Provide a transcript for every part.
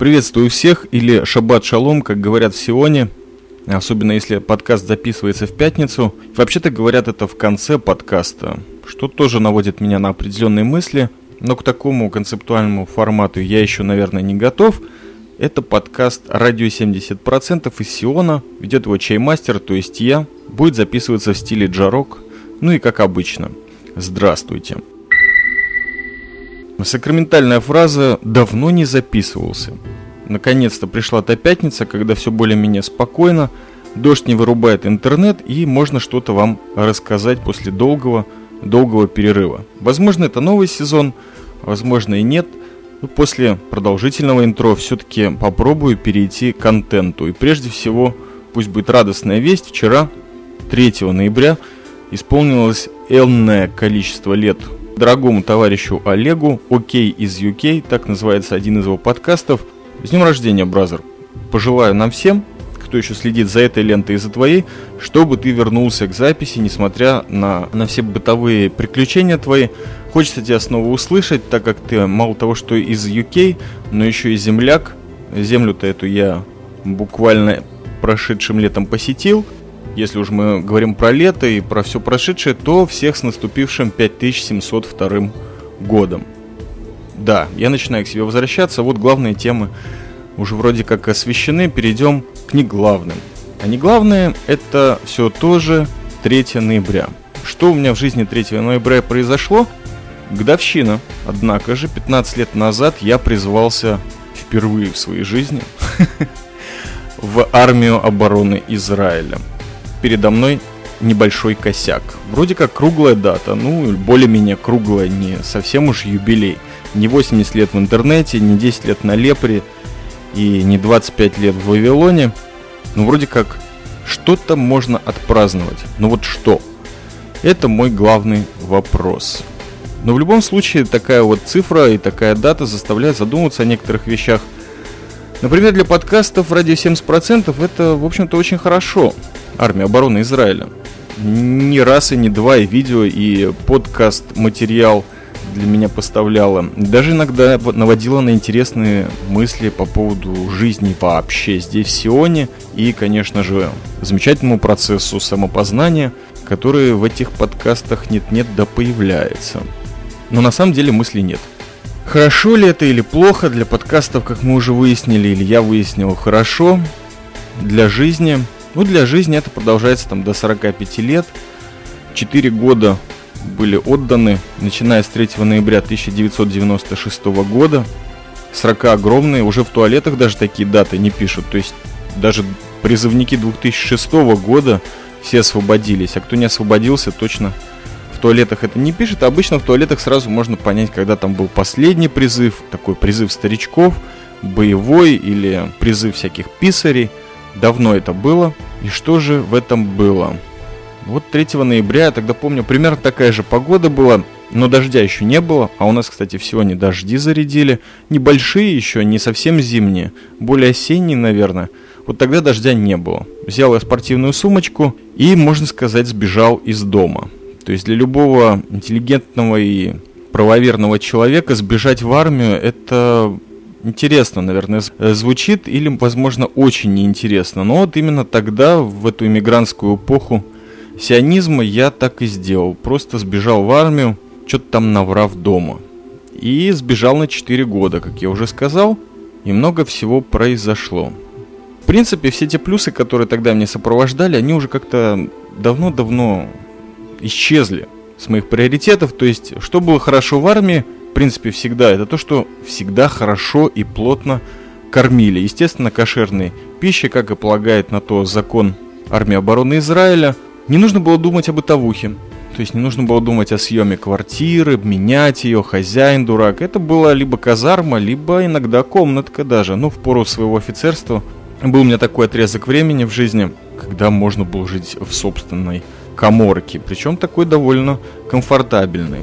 Приветствую всех, или шаббат шалом, как говорят в Сионе, особенно если подкаст записывается в пятницу. Вообще-то говорят это в конце подкаста, что тоже наводит меня на определенные мысли, но к такому концептуальному формату я еще, наверное, не готов. Это подкаст «Радио 70%» из Сиона, ведет его Чаймастер, то есть я, будет записываться в стиле Джарок, ну и как обычно. Здравствуйте. Сакраментальная фраза «давно не записывался». Наконец-то пришла та пятница, когда все более-менее спокойно, дождь не вырубает интернет и можно что-то вам рассказать после долгого перерыва. Возможно, это новый сезон, возможно и нет. Но после продолжительного интро все-таки попробую перейти к контенту. И прежде всего, пусть будет радостная весть, вчера, 3 ноября, исполнилось энное количество лет дорогому товарищу Олегу, ОК из UK, так называется один из его подкастов. С днем рождения, бразер! Пожелаю нам всем, кто еще следит за этой лентой и за твоей, чтобы ты вернулся к записи, несмотря на все бытовые приключения твои. Хочется тебя снова услышать, так как ты мало того, что из UK, но еще и земляк. Землю-то эту я буквально прошедшим летом посетил. Если уж мы говорим про лето и про все прошедшее, то всех с наступившим 5702 годом. Да, я начинаю к себе возвращаться, вот главные темы уже вроде как освещены, перейдем к неглавным. А неглавное — это все тоже 3 ноября. Что у меня в жизни 3 ноября произошло? Годовщина. Однако же, 15 лет назад я призвался впервые в своей жизни в армию обороны Израиля. Передо мной небольшой косяк. Вроде как круглая дата, ну, более-менее круглая, не совсем уж юбилей. Не 80 лет в интернете, не 10 лет на Лепре и не 25 лет в Вавилоне. Ну, вроде как что-то можно отпраздновать. Но вот что? Это мой главный вопрос. Но в любом случае такая вот цифра и такая дата заставляет задуматься о некоторых вещах. Например, для подкастов «Радио 70%» это, в общем-то, очень хорошо. Армия обороны Израиля. Ни раз и не два и видео, и подкаст-материал для меня поставляла. Даже иногда наводила на интересные мысли по поводу жизни вообще здесь, в Сионе. И, конечно же, замечательному процессу самопознания, который в этих подкастах нет-нет да появляется. Но на самом деле мыслей нет. Хорошо ли это или плохо? Для подкастов, как мы уже выяснили, или я выяснил, хорошо. Для жизни. Ну, для жизни это продолжается там до 45 лет. 4 года были отданы, начиная с 3 ноября 1996 года. Срока огромные, уже в туалетах даже такие даты не пишут. То есть даже призывники 2006 года все освободились. А кто не освободился, точно в туалетах это не пишет. Обычно в туалетах сразу можно понять, когда там был последний призыв. Такой призыв старичков, боевой или призыв всяких писарей. Давно это было. И что же в этом было? Вот 3 ноября, я тогда помню, примерно такая же погода была, но дождя еще не было. А у нас, кстати, всего не дожди зарядили. Небольшие еще, не совсем зимние, более осенние, наверное. Вот тогда дождя не было. Взял я спортивную сумочку и, можно сказать, сбежал из дома. То есть для любого интеллигентного и правоверного человека сбежать в армию – это... интересно, наверное, звучит или, возможно, очень неинтересно. Но вот именно тогда, в эту иммигрантскую эпоху сионизма, я так и сделал. Просто сбежал в армию, что-то там наврав дома. И сбежал на 4 года, как я уже сказал, и много всего произошло. В принципе, все те плюсы, которые тогда меня сопровождали, они уже как-то давно-давно исчезли с моих приоритетов. То есть, что было хорошо в армии, в принципе, всегда, это то, что всегда хорошо и плотно кормили. Естественно, кошерной пищей, как и полагает на то закон армии обороны Израиля. Не нужно было думать о бытовухе. То есть не нужно было думать о съеме квартиры, менять ее, хозяин дурак. Это была либо казарма, либо иногда комнатка даже. Ну, в пору своего офицерства был у меня такой отрезок времени в жизни, когда можно было жить в собственной каморке. Причем такой довольно комфортабельный.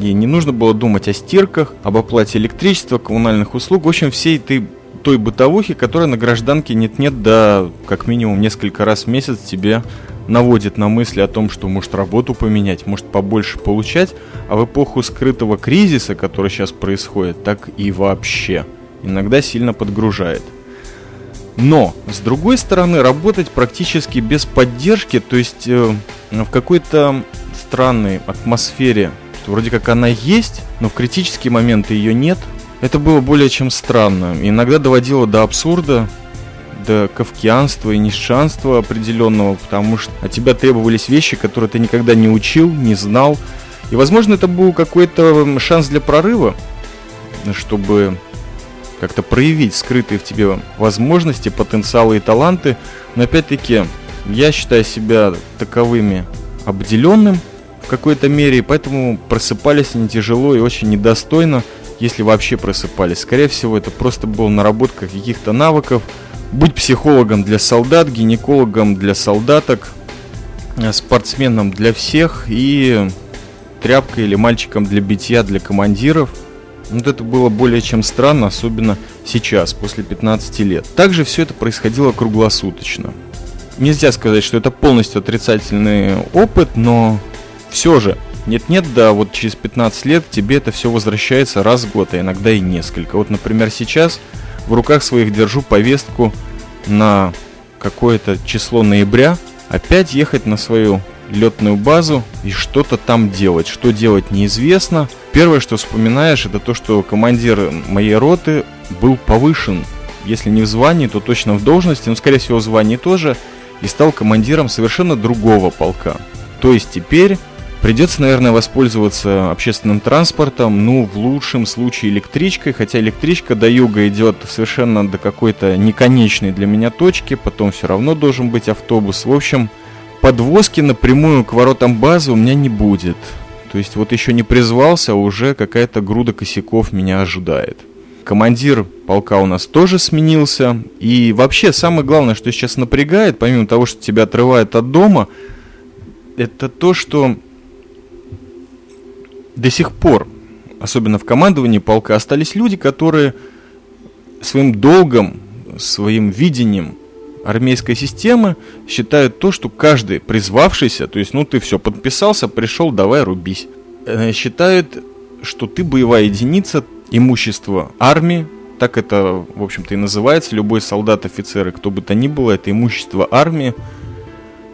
И не нужно было думать о стирках, об оплате электричества, коммунальных услуг. В общем, всей той бытовухи, которая на гражданке нет-нет, да как минимум несколько раз в месяц тебе наводит на мысли о том, что может работу поменять, может побольше получать. А в эпоху скрытого кризиса, который сейчас происходит, так и вообще. иногда сильно подгружает. Но, с другой стороны, работать практически без поддержки, то есть в какой-то странной атмосфере, вроде как она есть, но в критические моменты ее нет, это было более чем странно. Иногда доводило до абсурда, до кавкианства и низшанства определенного, потому что от тебя требовались вещи, которые ты никогда не учил, не знал. И, возможно, это был какой-то шанс для прорыва, чтобы как-то проявить скрытые в тебе возможности, потенциалы и таланты. Но, опять-таки, я считаю себя таковыми обделенным в какой-то мере, и поэтому просыпались они тяжело и очень недостойно, если вообще просыпались. Скорее всего, это просто была наработка каких-то навыков. Быть психологом для солдат, гинекологом для солдаток, спортсменом для всех и тряпкой или мальчиком для битья для командиров. Вот это было более чем странно, особенно сейчас, после 15 лет. Также все это происходило круглосуточно. Нельзя сказать, что это полностью отрицательный опыт, но все же, нет-нет, да, вот через 15 лет тебе это все возвращается раз в год, а иногда и несколько. Вот, например, сейчас в руках своих держу повестку на какое-то число ноября. Опять ехать на свою летную базу и что-то там делать. Что делать, неизвестно. Первое, что вспоминаешь, это то, что командир моей роты был повышен. Если не в звании, то точно в должности, но, скорее всего, в звании тоже. И стал командиром совершенно другого полка. То есть теперь придется, наверное, воспользоваться общественным транспортом, ну, в лучшем случае электричкой, хотя электричка до юга идет совершенно до какой-то неконечной для меня точки, потом все равно должен быть автобус. В общем, подвозки напрямую к воротам базы у меня не будет. То есть вот еще не призвался, а уже какая-то груда косяков меня ожидает. Командир полка у нас тоже сменился. И вообще самое главное, что сейчас напрягает, помимо того, что тебя отрывает от дома, это то, что до сих пор, особенно в командовании полка, остались люди, которые своим долгом, своим видением армейской системы считают то, что каждый призвавшийся, то есть, ну, ты все, подписался, пришел, давай рубись. Считают, что ты боевая единица, имущество армии, так это, в общем-то, и называется, любой солдат, офицер, и кто бы то ни было, это имущество армии,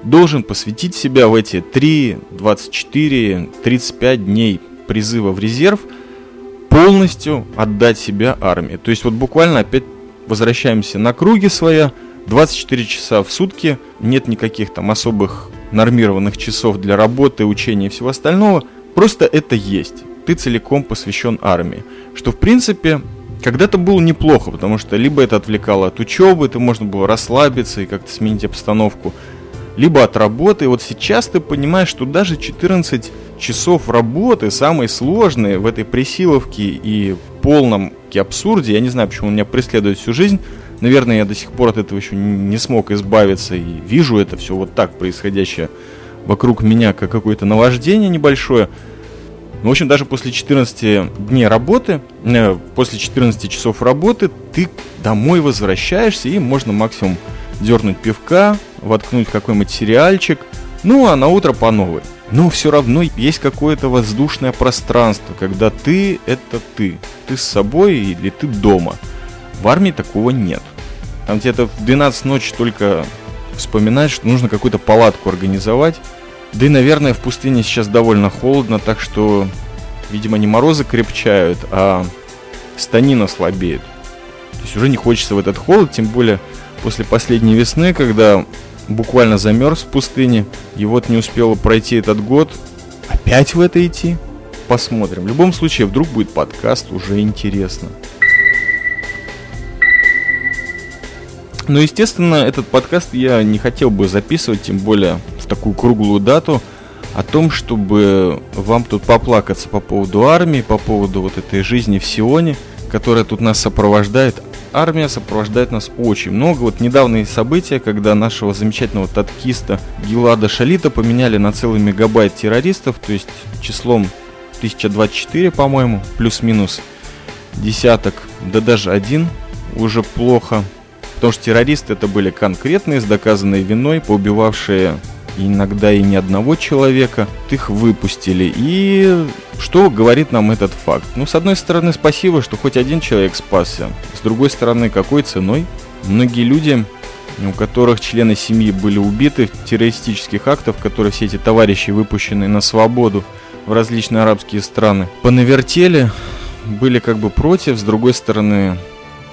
должен посвятить себя в эти 3, 24, 35 дней призыва в резерв, полностью отдать себя армии. То есть вот буквально опять возвращаемся на круги своя, 24 часа в сутки, нет никаких там особых нормированных часов для работы, учения и всего остального, просто это есть. Ты целиком посвящен армии, что в принципе когда-то было неплохо, потому что либо это отвлекало от учебы, ты можно было расслабиться и как-то сменить обстановку, либо от работы. И вот сейчас ты понимаешь, что даже 14 часов работы, самые сложные в этой пресиловке и в полном абсурде, я не знаю, почему он меня преследует всю жизнь, наверное, я до сих пор от этого еще не смог избавиться и вижу это все вот так, происходящее вокруг меня, как какое-то наваждение небольшое. Ну, в общем, даже после 14 дней работы, после 14 часов работы ты домой возвращаешься и можно максимум дернуть пивка, воткнуть какой-нибудь сериальчик, ну а на утро по новой. Но все равно есть какое-то воздушное пространство, когда ты — это ты. Ты с собой или ты дома. В армии такого нет. Там где-то в 12 ночи только вспоминаешь, что нужно какую-то палатку организовать. Да и, наверное, в пустыне сейчас довольно холодно, так что, видимо, не морозы крепчают, а станина слабеет. То есть уже не хочется в этот холод, тем более после последней весны, когда буквально замерз в пустыне, и вот не успело пройти этот год. Опять в это идти? Посмотрим. В любом случае, вдруг будет подкаст, уже интересно. Но, естественно, этот подкаст я не хотел бы записывать, тем более в такую круглую дату, о том, чтобы вам тут поплакаться по поводу армии, по поводу вот этой жизни в Сионе, которая тут нас сопровождает. Армия сопровождает нас очень много. Вот недавние события, когда нашего замечательного таткиста Гилада Шалита поменяли на целый мегабайт террористов, то есть числом 1024, по-моему, плюс-минус десяток, да даже один уже плохо. Потому что террористы это были конкретные, с доказанной виной, поубивавшие иногда и ни одного человека, их выпустили. И что говорит нам этот факт? Ну, с одной стороны, спасибо, что хоть один человек спасся. С другой стороны, какой ценой? Многие люди, у которых члены семьи были убиты в террористических актах, которые все эти товарищи, выпущенные на свободу в различные арабские страны, понавертели, были как бы против, с другой стороны,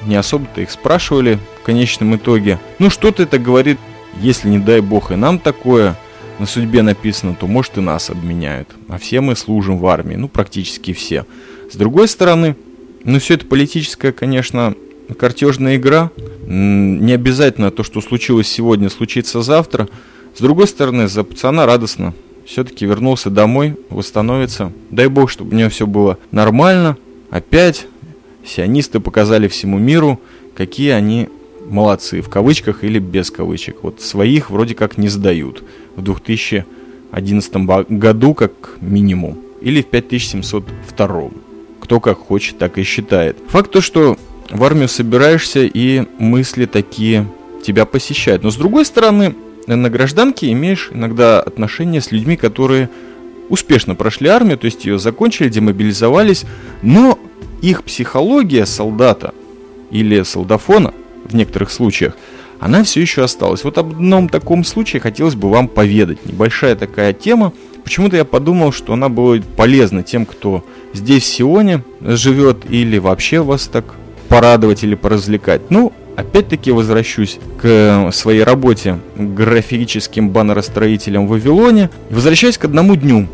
не особо-то их спрашивали в конечном итоге. Ну, что-то это говорит, если, не дай бог, и нам такое на судьбе написано, то, может, и нас обменяют. А все мы служим в армии, ну, практически все. С другой стороны, ну, все это политическая, конечно, картежная игра. Не обязательно то, что случилось сегодня, случится завтра. С другой стороны, за пацана радостно. Все-таки вернулся домой, восстановится. Дай бог, чтобы у него все было нормально. Опять сионисты показали всему миру, какие они молодцы, в кавычках или без кавычек. Вот своих вроде как не сдают в 2011 году как минимум, или в 5702. Кто как хочет, так и считает. Факт то, что в армию собираешься и мысли такие тебя посещают. Но с другой стороны, на гражданке имеешь иногда отношения с людьми, которые успешно прошли армию, то есть ее закончили, демобилизовались, но их психология солдата или солдафона в некоторых случаях, она все еще осталась. Вот об одном таком случае хотелось бы вам поведать. Небольшая такая тема. Почему-то я подумал, что она будет полезна тем, кто здесь в Сионе живет, или вообще вас так порадовать или поразвлекать. Ну, опять-таки возвращусь к своей работе графическим баннеростроителем в Вавилоне. Возвращаюсь к одному дню.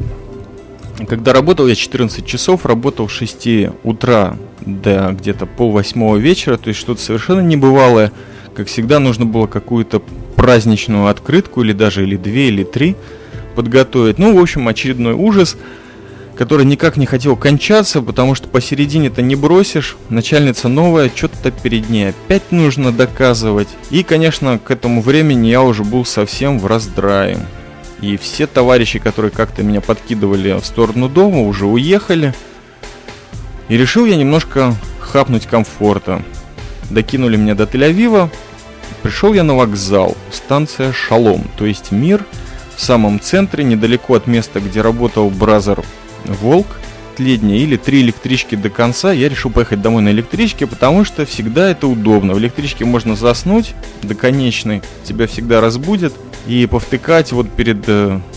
Когда работал я 14 часов, работал с 6 утра до где-то 7:30 вечера, то есть что-то совершенно небывалое. Как всегда, нужно было какую-то праздничную открытку, или даже или 2, или 3 подготовить. Ну, в общем, очередной ужас, который никак не хотел кончаться, потому что посередине-то не бросишь. Начальница новая, что-то перед ней опять нужно доказывать. И, конечно, к этому времени я уже был совсем в раздрае. И все товарищи, которые как-то меня подкидывали в сторону дома, уже уехали. И решил я немножко хапнуть комфорта. Докинули меня до Тель-Авива. Пришел я на вокзал, станция Шалом, то есть Мир, в самом центре, недалеко от места, где работал бразер Волк Тледний, или 3 электрички до конца. Я решил поехать домой на электричке, потому что всегда это удобно. В электричке можно заснуть до конечной, тебя всегда разбудят. И повтыкать вот перед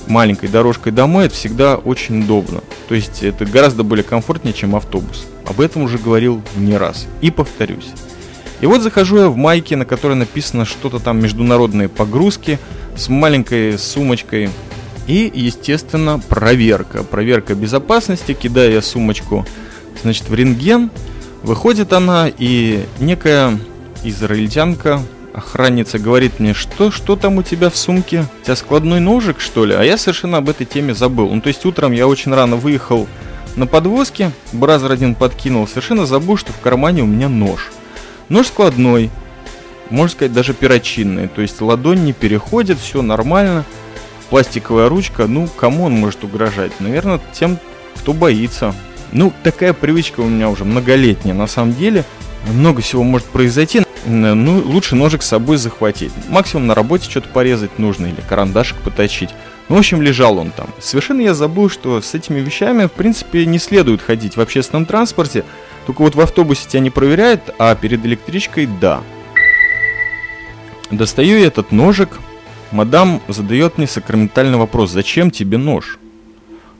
маленькой дорожкой домой, это всегда очень удобно. То есть это гораздо более комфортнее, чем автобус. Об этом уже говорил не раз и повторюсь. И вот захожу я в майке, на которой написано что-то там международные погрузки, с маленькой сумочкой. И, естественно, проверка. Проверка безопасности. Кидаю я сумочку, значит, в рентген. Выходит она, и некая израильтянка, охранница, говорит мне: что там у тебя в сумке? У тебя складной ножик, что ли? А я совершенно об этой теме забыл. Ну, то есть утром я очень рано выехал на подвозке, бразер один подкинул, совершенно забыл, что в кармане у меня нож. Нож складной, можно сказать, даже перочинный. То есть ладонь не переходит, все нормально. Пластиковая ручка, ну, кому он может угрожать? Наверное, тем, кто боится. Ну, такая привычка у меня уже многолетняя, на самом деле. Много всего может произойти. Ну, лучше ножик с собой захватить. Максимум на работе что-то порезать нужно, или карандашик поточить. Ну, в общем, лежал он там. Совершенно я забыл, что с этими вещами, в принципе, не следует ходить в общественном транспорте. Только вот в автобусе тебя не проверяют, а перед электричкой – да. Достаю я этот ножик. Мадам задает мне сакраментальный вопрос: зачем тебе нож?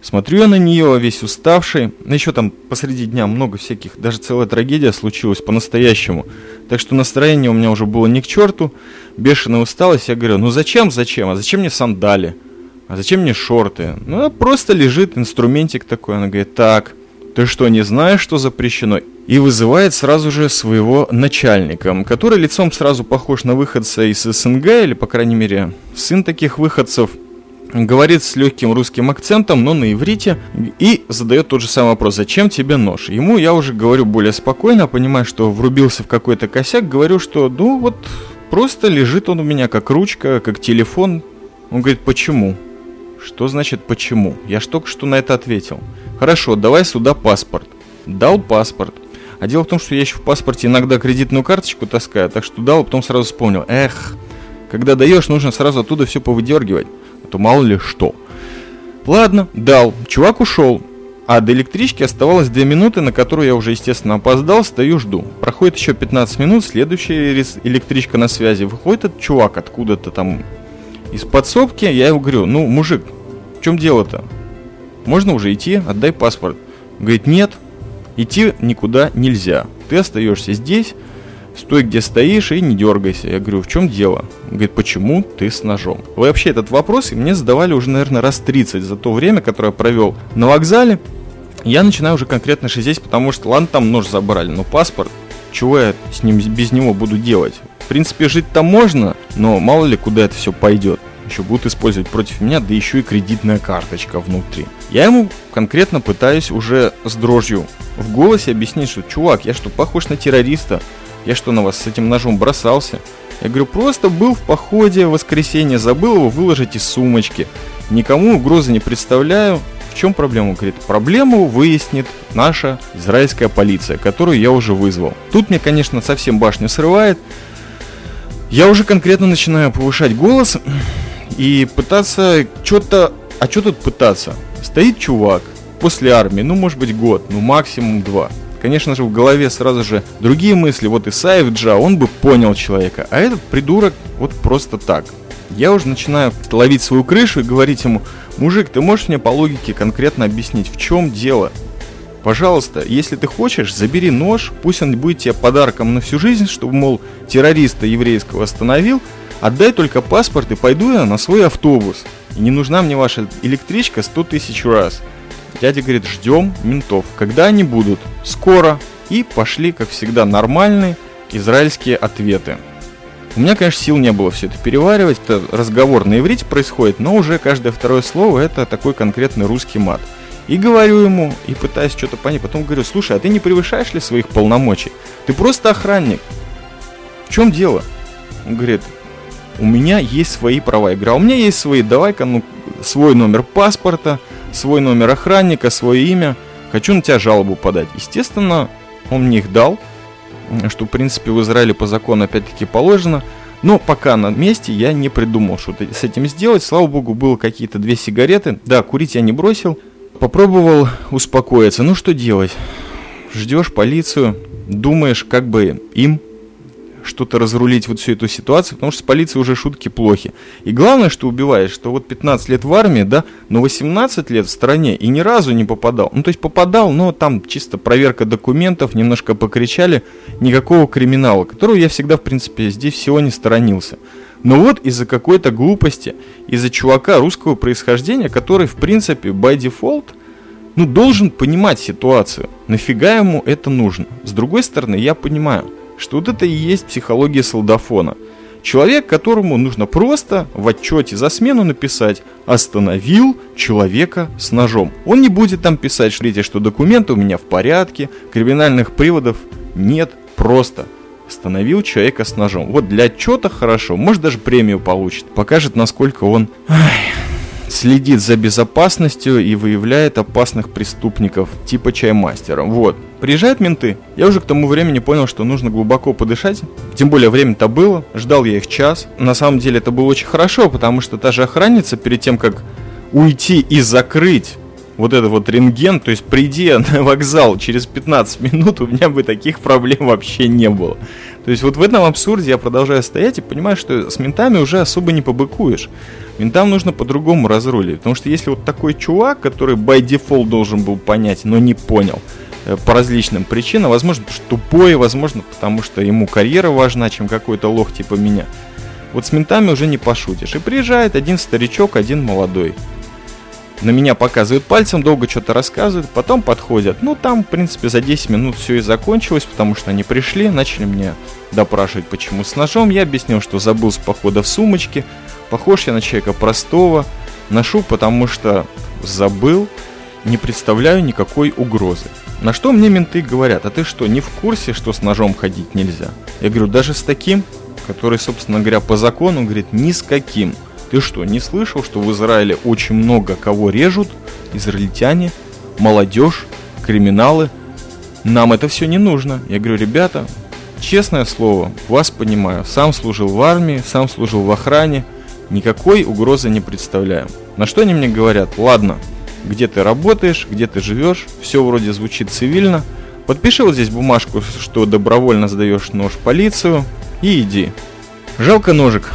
Смотрю я на нее, весь уставший. Еще там посреди дня много всяких, даже целая трагедия случилась по-настоящему. Так что настроение у меня уже было не к черту. Бешеная усталость. Я говорю: ну зачем? А зачем мне сандали? А зачем мне шорты? Ну, она просто лежит, инструментик такой. Она говорит: так, ты что, не знаешь, что запрещено? И вызывает сразу же своего начальника, который лицом сразу похож на выходца из СНГ, или, по крайней мере, сын таких выходцев. Говорит с легким русским акцентом, но на иврите, и задает тот же самый вопрос: зачем тебе нож? Ему я уже говорю более спокойно, понимая, что врубился в какой-то косяк. Говорю, что ну вот просто лежит он у меня как ручка, как телефон. Он говорит: почему? Что значит почему? Я ж только что на это ответил. Хорошо, давай сюда паспорт. Дал паспорт. А дело в том, что я еще в паспорте иногда кредитную карточку таскаю, так что дал, а потом сразу вспомнил. Когда даешь, нужно сразу оттуда все повыдергивать. а то мало ли что. Ладно, дал. Чувак ушел. А до электрички оставалось 2 минуты, на которую я уже, естественно, опоздал, стою, жду. Проходит еще 15 минут, следующая электричка на связи. Выходит этот чувак откуда-то там из подсобки. Я ему говорю: ну, мужик, в чем дело-то? Можно уже идти, отдай паспорт. Говорит: нет, идти никуда нельзя. Ты остаешься здесь, стой, где стоишь, и не дергайся. Я говорю: в чем дело? Говорит: почему ты с ножом? Вообще этот вопрос мне задавали уже, наверное, раз 30 за то время, которое я провел на вокзале. Я начинаю уже конкретно шизеть, потому что, ладно, там нож забрали, но паспорт, чего я с ним, без него буду делать? В принципе, жить там можно, но мало ли куда это все пойдет. Еще будут использовать против меня, да еще и кредитная карточка внутри. Я ему конкретно пытаюсь уже с дрожью в голосе объяснить, что: чувак, я что, похож на террориста? Я что, на вас с этим ножом бросался? Я говорю: просто был в походе в воскресенье, забыл его выложить из сумочки. Никому угрозы не представляю. В чем проблема? Говорит: проблему выяснит наша израильская полиция, которую я уже вызвал. Тут мне, конечно, совсем башню срывает. Я уже конкретно начинаю повышать голос и пытаться что-то... А что тут пытаться? Стоит чувак после армии, ну, может быть, год, ну, максимум 2. Конечно же, в голове сразу же другие мысли. Вот Исаев Джа, он бы понял человека, а этот придурок вот просто так. Я уже начинаю ловить свою крышу и говорить ему: мужик, ты можешь мне по логике конкретно объяснить, в чем дело? Пожалуйста, если ты хочешь, забери нож, пусть он будет тебе подарком на всю жизнь, чтобы, мол, террориста еврейского остановил, отдай только паспорт, и пойду я на свой автобус. И не нужна мне ваша электричка 100 тысяч раз. Дядя говорит: ждем ментов. Когда они будут? Скоро. И пошли, как всегда, нормальные израильские ответы. У меня, конечно, сил не было все это переваривать. Это разговор на иврите происходит, но уже каждое второе слово это такой конкретный русский мат. И говорю ему, и пытаюсь что-то понять. Потом говорю: слушай, а ты не превышаешь ли своих полномочий? Ты просто охранник. В чем дело? Он говорит: у меня есть свои права. Я говорю: а у меня есть свои, давай-ка, ну, свой номер паспорта, свой номер охранника, свое имя. Хочу на тебя жалобу подать. Естественно, он мне их дал, что, в принципе, в Израиле по закону опять-таки положено. Но пока на месте я не придумал, что с этим сделать. Слава богу, было какие-то 2 сигареты. Да, курить я не бросил. Попробовал успокоиться. Ну, что делать? Ждешь полицию, думаешь, как бы им что-то разрулить, вот всю эту ситуацию, потому что с полицией уже шутки плохи. И главное, что убиваешь, что вот 15 лет в армии, да, но 18 лет в стране и ни разу не попадал. Ну, то есть попадал, но там чисто проверка документов, немножко покричали, никакого криминала, которого я всегда, в принципе, здесь всего не сторонился. Но вот из-за какой-то глупости, из-за чувака русского происхождения, который, в принципе, by default, ну, должен понимать ситуацию. Нафига ему это нужно? С другой стороны, я понимаю, что вот это и есть психология солдафона. Человек, которому нужно просто в отчете за смену написать: остановил человека с ножом. Он не будет там писать, что документы у меня в порядке, криминальных приводов нет, просто остановил человека с ножом. Вот для отчета хорошо, может, даже премию получит. Покажет, насколько он следит за безопасностью и выявляет опасных преступников типа Чаймастера. Вот. Приезжают менты. Я уже к тому времени понял, что нужно глубоко подышать. Тем более время-то было. Ждал я их час. На самом деле это было очень хорошо, потому что та же охранница перед тем, как уйти и закрыть вот этот вот рентген, то есть приди на вокзал через 15 минут, у меня бы таких проблем вообще не было. То есть вот в этом абсурде я продолжаю стоять и понимаю, что с ментами уже особо не побыкуешь. Ментам нужно по-другому разрулить, потому что если вот такой чувак, который by default должен был понять, но не понял по различным причинам, возможно, потому что тупой, возможно, потому что ему карьера важна, чем какой-то лох типа меня, вот с ментами уже не пошутишь. И приезжает один старичок, один молодой. На меня показывают пальцем, долго что-то рассказывают, потом подходят. Ну, там, в принципе, за 10 минут все и закончилось, потому что они пришли, начали меня допрашивать, почему с ножом. Я объяснил, что забыл с похода в сумочке. Похож я на человека простого. Ношу, потому что забыл. Не представляю никакой угрозы. На что мне менты говорят: а ты что, не в курсе, что с ножом ходить нельзя? Я говорю: даже с таким, который, собственно говоря, по закону, он говорит: ни с каким. Ты что, не слышал, что в Израиле очень много кого режут? Израильтяне, молодежь, криминалы. Нам это все не нужно. Я говорю: ребята, честное слово, вас понимаю. Сам служил в армии, сам служил в охране. никакой угрозы не представляю. На что они мне говорят: ладно, где ты работаешь, где ты живешь, все вроде звучит цивильно, подпиши вот здесь бумажку, что добровольно сдаешь нож в полицию, и иди. Жалко ножик.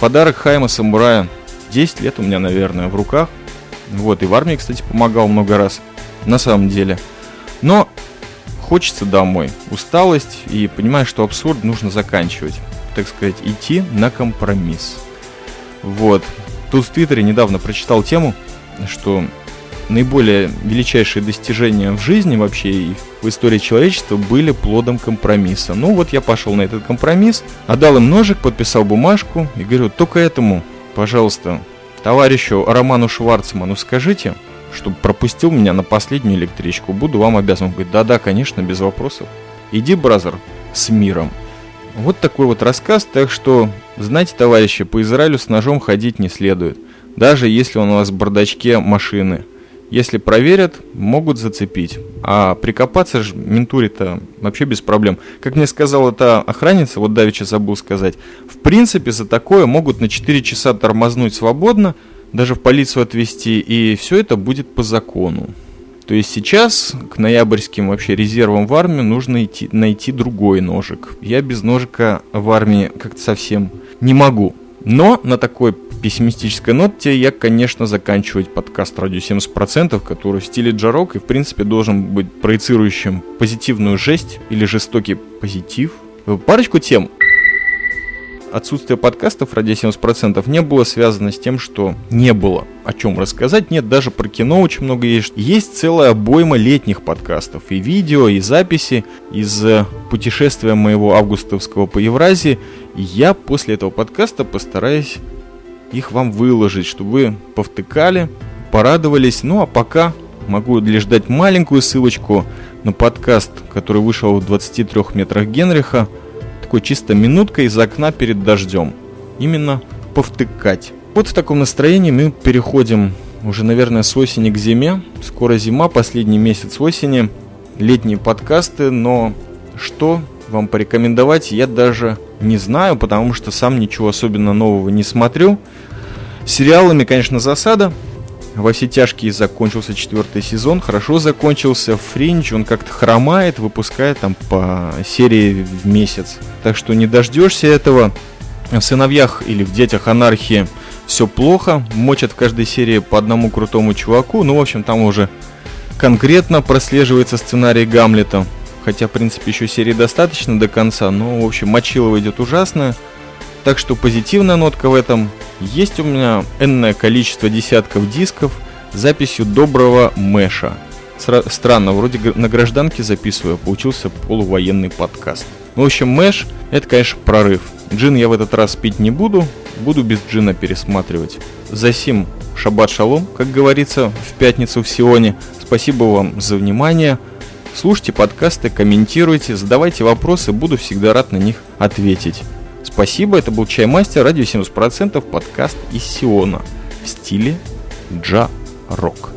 Подарок Хайма Самурая. 10 лет у меня, наверное, в руках. Вот, и в армии, кстати, помогал много раз, на самом деле. Но хочется домой. Усталость, и понимаешь, что абсурд нужно заканчивать. Так сказать, идти на компромисс. Вот. Тут в Твиттере недавно прочитал тему, что наиболее величайшие достижения в жизни вообще и в истории человечества были плодом компромисса. Ну вот я пошел на этот компромисс, отдал им ножик, подписал бумажку и говорю: только этому, пожалуйста, товарищу Роману Шварцману скажите, чтобы пропустил меня на последнюю электричку, буду вам обязан. Он говорит: да-да, конечно, без вопросов. Иди, бразер, с миром. Вот такой вот рассказ, так что, знаете, товарищи, по Израилю с ножом ходить не следует, даже если он у вас в бардачке машины. Если проверят, могут зацепить. А прикопаться же ментуре-то вообще без проблем. Как мне сказала эта охранница, вот давеча забыл сказать, в принципе, за такое могут на 4 часа тормознуть свободно, даже в полицию отвезти, и все это будет по закону. То есть сейчас к ноябрьским вообще резервам в армию нужно идти, найти другой ножик. Я без ножика в армии как-то совсем не могу. Но на такой пессимистической ноте я, конечно, заканчивать подкаст «Радио 70%», который в стиле Джарок и, в принципе, должен быть проецирующим позитивную жесть или жестокий позитив. Парочку тем. Отсутствие подкастов «Радио 70%» не было связано с тем, что не было о чем рассказать. Нет, даже про кино очень много есть. Есть целая обойма летних подкастов. И видео, и записи из путешествия моего августовского по Евразии. И я после этого подкаста постараюсь их вам выложить, чтобы вы повтыкали, порадовались. Ну а пока могу лишь дать маленькую ссылочку на подкаст, который вышел в 23 метрах Генриха. Такой чисто минутка из окна перед дождем. Именно повтыкать. Вот в таком настроении мы переходим уже, наверное, с осени к зиме. Скоро зима, последний месяц осени. Летние подкасты, но что вам порекомендовать, я даже не знаю, потому что сам ничего особенно нового не смотрю. Сериалами, конечно, засада. «Во все тяжкие» закончился 4 сезон, хорошо закончился. «Фриндж», он как-то хромает, выпускает там по серии в месяц. Так что не дождешься этого. В «Сыновьях» или в «Детях анархии» все плохо. Мочат в каждой серии по одному крутому чуваку. Ну, в общем, там уже конкретно прослеживается сценарий Гамлета. Хотя, в принципе, еще серии достаточно до конца, но, в общем, мочилово идет ужасно. Так что позитивная нотка в этом. Есть у меня энное количество десятков дисков с записью доброго Мэша. Странно, вроде на гражданке записываю, получился полувоенный подкаст. Ну, в общем, Мэш — это, конечно, прорыв. Джин я в этот раз пить не буду, буду без джина пересматривать. Засим шаббат шалом, как говорится, в пятницу в Сионе. Спасибо вам за внимание. Слушайте подкасты, комментируйте, задавайте вопросы, буду всегда рад на них ответить. Спасибо, это был Чаймастер, Радио 70%, подкаст из Сиона в стиле Джарок.